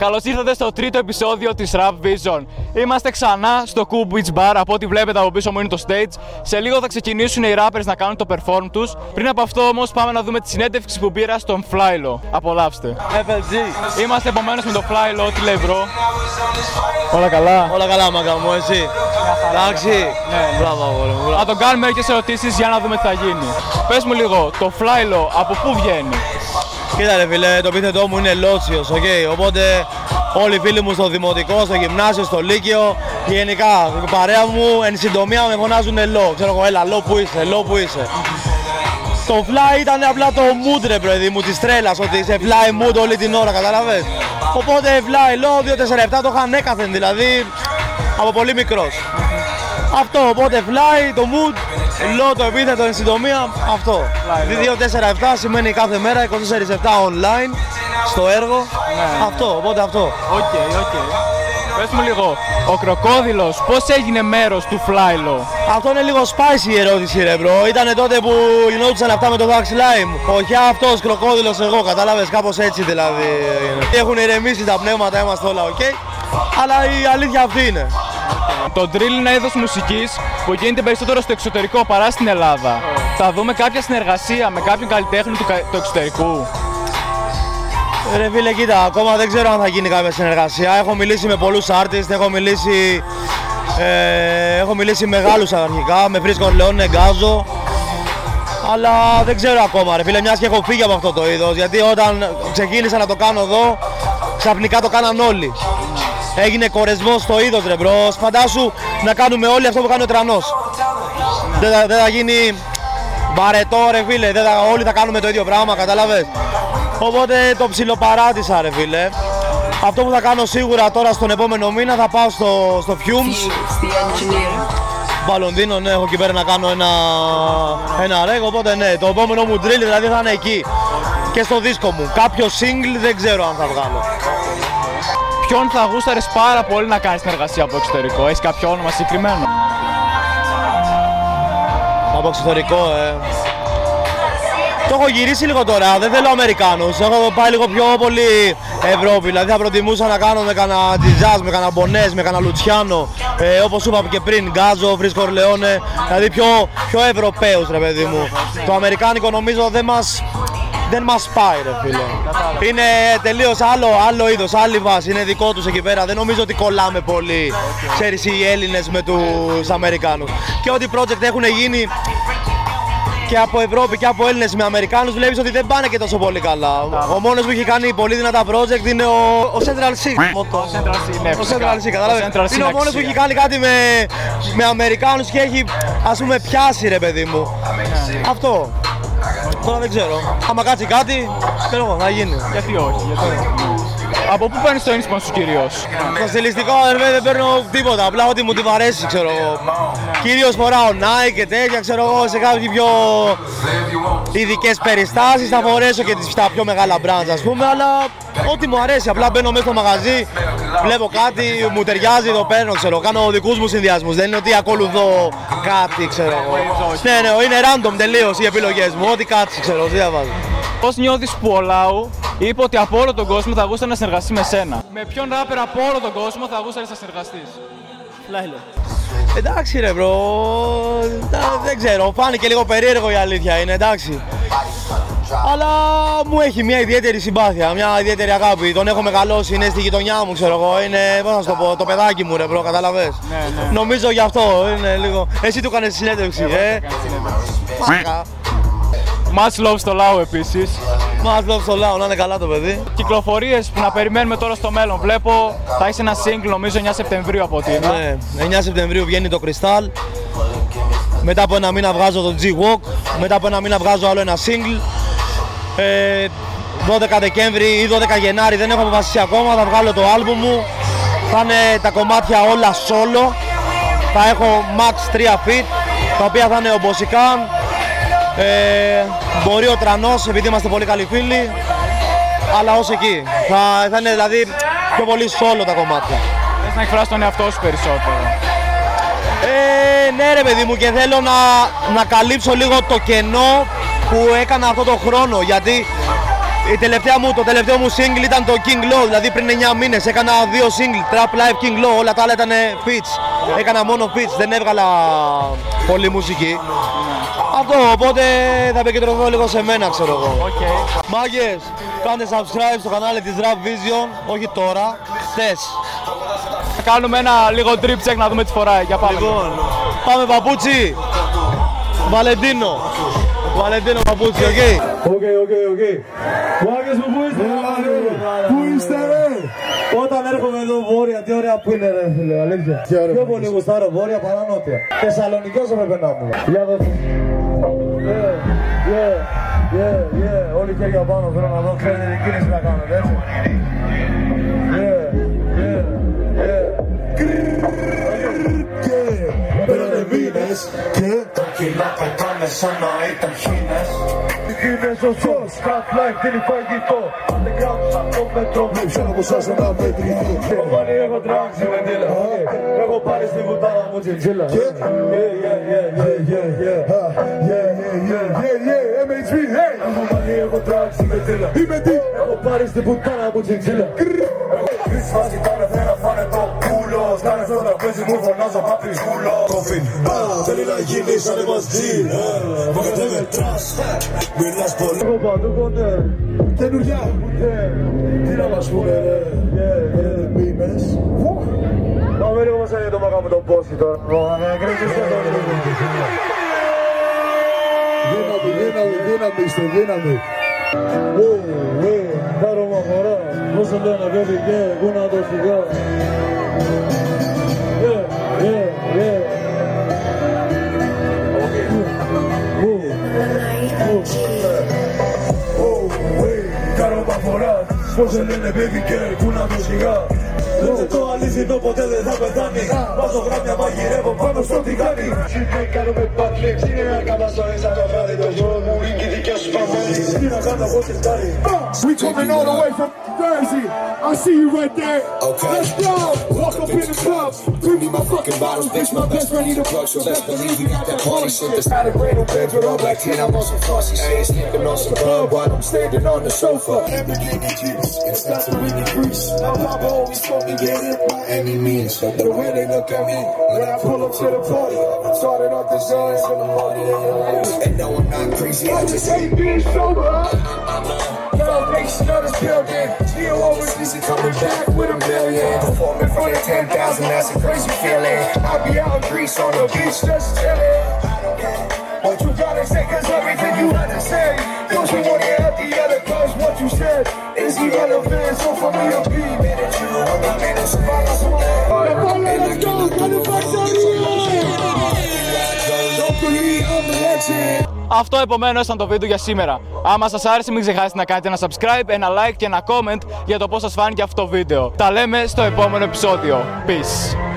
Καλώς ήρθατε στο τρίτο επεισόδιο της Rap Vision. Είμαστε ξανά στο Cool Beach Bar, από ό,τι βλέπετε από πίσω μου είναι το stage. Σε λίγο θα ξεκινήσουν οι rappers να κάνουν το perform τους. Πριν από αυτό όμως πάμε να δούμε τη συνέντευξη που πήρα στον Flylo. Απολαύστε. FLG. Είμαστε επομένως με τον Flylo, ό,τι λέει bro. Όλα καλά. Όλα καλά μακαμό, εσύ. Εντάξει. Ναι, μπράβο αγόρι. Θα τον κάνουμε μερικές ερωτήσεις για να δούμε τι θα γίνει. Πες μου λίγο, το Flylo από πού βγαίνει? Κοίτα ρε φίλε, το επίθετό μου είναι Λότσιος, okay. Οπότε όλοι οι φίλοι μου στο δημοτικό, στο γυμνάσιο, στο λύκειο και γενικά η παρέα μου εν συντομία με φωνάζουν Λό. Ξέρω εγώ, έλα Λό που είσαι, Λό που είσαι. Το fly ήταν απλά το mood ρε παιδί μου, της τρέλας, ότι είσαι fly mood όλη την ώρα, καταλαβες. Οπότε fly Λό 247 το είχαν έκαθεν, δηλαδή από πολύ μικρός. Αυτό, οπότε fly, το mood, Λό το επίθετο εν συντομία, αυτό. 247 σημαίνει κάθε μέρα, 24/7 online, στο έργο, ναι. Αυτό, οπότε αυτό. Οκ. Πες μου λίγο, ο Κροκόδυλος πώς έγινε μέρος του Flylo? Αυτό είναι λίγο spicy η ερώτηση ρε μπρο, ήτανε τότε που γινόντουσαν αυτά με το Vax Lime. Οχιά αυτός, Κροκόδυλος εγώ, κατάλαβες, κάπως έτσι δηλαδή. Έχουν ηρεμήσει τα πνεύματα, είμαστε όλα οκ, αλλά η αλήθεια αυτή είναι. Το drill είναι ένα είδος μουσικής που γίνεται περισσότερο στο εξωτερικό παρά στην Ελλάδα. Θα δούμε κάποια συνεργασία με κάποιον καλλιτέχνη του εξωτερικού? Ρε φίλε κοίτα, ακόμα δεν ξέρω αν θα γίνει κάποια συνεργασία. Έχω μιλήσει με πολλούς artists, έχω μιλήσει μεγάλους αρχικά, με Φρίσκο Λεόνε, Γκάζο. Αλλά δεν ξέρω ακόμα ρε φίλε, μιας και έχω φύγει από αυτό το είδος, γιατί όταν ξεκίνησα να το κάνω εδώ, ξαφνικά το κάναν όλοι. Έγινε κορεσμός στο είδος ρε μπρο, φαντάσου να κάνουμε όλοι αυτό που κάνει ο τρανός. Δεν θα γίνει βαρετό ρε φίλε, όλοι θα κάνουμε το ίδιο πράγμα, καταλάβες. Οπότε το ψιλοπαράτησα ρε φίλε. Αυτό που θα κάνω σίγουρα τώρα στον επόμενο μήνα θα πάω στο Fumes. Βαλοντίνο, ναι, έχω εκεί πέρα να κάνω ένα ρεγ, οπότε ναι, το επόμενο μου drill δηλαδή θα είναι εκεί. Και στο δίσκο μου, κάποιο single δεν ξέρω αν θα βγάλω. Ποιον θα γούσταρες πάρα πολύ να κάνεις συνεργασία από εξωτερικό? Έχεις κάποιο όνομα συγκεκριμένο? Από εξωτερικό, Το έχω γυρίσει λίγο τώρα, δεν θέλω Αμερικάνους. Έχω πάει λίγο πιο πολύ Ευρώπη, δηλαδή θα προτιμούσα να κάνω με κανένα Τζιζάζ, με κανένα Μπονές, με κανένα Λουτσιάνο, όπως είπα και πριν, Γκάζο, Φρίσκο Ορλεόνε, δηλαδή πιο Ευρωπαίους ρε παιδί μου. Το αμερικάνικο νομίζω δεν μας πάει ρε φίλε. Είναι τελείως άλλο είδος, άλλη βάση, είναι δικό τους εκεί πέρα. Δεν νομίζω ότι κολλάμε πολύ, ξέρεις, οι Έλληνες με τους Αμερικάνους. Και ό,τι project έχουν γίνει και από Ευρώπη και από Έλληνες με Αμερικάνους βλέπεις ότι δεν πάνε και τόσο πολύ καλά. Ο μόνος που έχει κάνει πολύ δυνατά project είναι ο Central Cee. Ο Central Cee, καταλάβεις. Είναι ο μόνος που έχει κάνει κάτι με Αμερικάνους και έχει, ας πούμε, πιάσει ρε παιδί μου. Αυτό. Τώρα δεν ξέρω. Άμα κάτσει κάτι, θέλω να γίνει. Γιατί όχι, Από πού παίρνεις το ίνσπον σου κυρίως? Στο στιλιστικό αδερφέ δεν παίρνω τίποτα, απλά ό,τι μου την αρέσει ξέρω εγώ. Κυρίως φοράω Nike και τέτοια, ξέρω εγώ, σε κάποιες πιο ειδικές περιστάσεις θα φορέσω και τα πιο μεγάλα brands ας πούμε, αλλά ό,τι μου αρέσει, απλά μπαίνω μέσα στο μαγαζί, βλέπω κάτι, μου ταιριάζει, το παίρνω, ξέρω, κάνω δικούς μου συνδυασμούς, δεν είναι ότι ακολουθώ κάτι, ξέρω εγώ. Ναι, είναι random τελείως οι επιλογές μου, ό,τι κάτσει, ξέρω, διαβάζω. Πώς νιώθεις που ο Λάου είπε ότι από όλο τον κόσμο θα γούσταρε να συνεργαστεί με σένα? Με ποιον rapper από όλο τον κόσμο θα γούσταρε να συνεργαστείς? Φλάιλο. Εντάξει ρε bro, δεν ξέρω, φάνηκε λίγο περίεργο η αλήθεια είναι, εντάξει. Αλλά μου έχει μια ιδιαίτερη συμπάθεια, μια ιδιαίτερη αγάπη. Τον έχω μεγαλώσει, είναι στη γειτονιά μου, ξέρω εγώ. Είναι, πώς να σου το πω, το παιδάκι μου, ρε μπρο, καταλαβες. Ναι. Νομίζω γι' αυτό είναι λίγο. Εσύ του κάνεις συνέντευξη, Μάκα. Much love στο Λάου επίσης. Much love στο Λάου, να είναι καλά το παιδί. Κυκλοφορίες που να περιμένουμε τώρα στο μέλλον. Βλέπω, θα έχεις ένα single, νομίζω 9 Σεπτεμβρίου από ό,τι είδα. Ναι, 9 Σεπτεμβρίου βγαίνει το Κρυστάλ. Μετά από ένα μήνα βγάζω το G-Walk. Μετά από ένα μήνα βγάζω άλλο ένα single. 12 Δεκέμβρη ή 12 Γενάρη, δεν έχω αποφασίσει ακόμα, θα βγάλω το άλμπουμ μου. Θα είναι τα κομμάτια όλα solo. Θα έχω max 3 feat, τα οποία θα είναι ο Μποσικάν, μπορεί ο Τρανός, επειδή είμαστε πολύ καλοί φίλοι, αλλά ως εκεί. Θα είναι δηλαδή πιο πολύ solo τα κομμάτια. Θες να εκφράσεις τον εαυτό σου περισσότερο? Ναι ρε παιδί μου, και θέλω να καλύψω λίγο το κενό που έκανα αυτό το χρόνο, γιατί Το τελευταίο μου single ήταν το King Low, δηλαδή πριν 9 μήνες έκανα 2 single, Trap Life, King Low, όλα τα άλλα ήτανε feats. Έκανα μόνο feats, δεν έβγαλα πολύ μουσική. Αυτό, οπότε θα επικεντρωθώ λίγο σε μένα, ξέρω εγώ. Okay. Μάγκες, κάντε subscribe στο κανάλι της Rap Vision, όχι τώρα, χτες. Θα κάνουμε ένα λίγο drip check να δούμε τι φοράει, για πάμε. Λοιπόν, πάμε παπούτσι, Valentino παπούτσι, οκ. Οκ. Μάγκες μου, πού είστε ρε! Όταν έρχομαι εδώ βόρεια, τι ωραία που είναι ρε φίλε, αλήθεια. Πιο πολύ γουστάρω βόρεια παρά νότια. Θεσσαλονικός έπρεπε να μου. Για δω. Όλοι χέρια πάνω, θέλω να δω, ξέρετε την κίνηση να κάνετε, έτσι. Πέρανε μήνες και τα κοινά πετάνε σαν να ήταν χήνες. Είναι ζωζός, Trap Life δεν υπάρχει γητό. Δεν κράτους αυτό με τρόπο, ξέρω πως άσω να μετρηθεί. Κομπάνι έχω τράξει με τίλα, έχω πάρει στη βουτάρα μου τσιλτσίλα. MHB, hey! Κομπάνι έχω τράξει με τίλα, έχω πάρει στη βουτάρα μου τσιλτσίλα. Κρίσης μας κοιτάνε, θέλει να φάνε το κούλο. Στάνε στο τραπέζι μου, φωνάζω πάπης κούλο. Κόφιν, θέλει να γίνει σαν εμαστή. Βαγατέ με τρας, μιλάς πολύ. Εγώ παντού κοντέ, καινουγιά, τι να μας πούνε μήμες. Πάμε λίγο μέσα για το μαγά με το πόσι τώρα. Κρίσης το δόνι. Δύναμη, είστε δύναμη. Πάρω μαχωρά, όσο λένε βέβαια και γούνα το σιγά. Πάρω μαχωρά, όσο λένε βέβαια και γούνα το σιγά. Λέτε το αλήθινο ποτέ δεν θα πεθάνει. Βάζω γράμια μαγειρεύω πάνω στο τηγάνι. Συνθέν κάνουμε πατλίξ, είναι να καμπάς ώρες από βράδυ. Το γιο μου είναι και η δικιά σου παγμένη. Τι να κάνω εγώ και φτάρει. We coming all the way from Jersey. I see you right there. Let's go. Walk up in the club. Give me my fucking bottle. Bitch, my best friend need a plug. So best believe we got that party shit. That's not a brand new bed, but all black tin. I'm on some flossy shit. Sneaking on some blood while I'm standing on the sofa. Everything in juice. It's not the wicked grease. My papa always told me. Get it by any means. The way they look at me when I pull up to the party. Started off the signs in the morning. And no, I'm not crazy. I just hate being sober. Foundation of this building. G-Walk is coming back with a million. Performing in front of 10,000. That's a crazy feeling. I be out in Greece on the beach just chilling. I don't care what you gotta say, 'cause everything you understand. Don't you want to have the other cause what you said? Is he relevant? So for me, I'll be minute you. Αυτό επομένως ήταν το βίντεο για σήμερα. Άμα σας άρεσε μην ξεχάσετε να κάνετε ένα subscribe, ένα like και ένα comment για το πώς σας φάνηκε αυτό το βίντεο. Τα λέμε στο επόμενο επεισόδιο. Peace!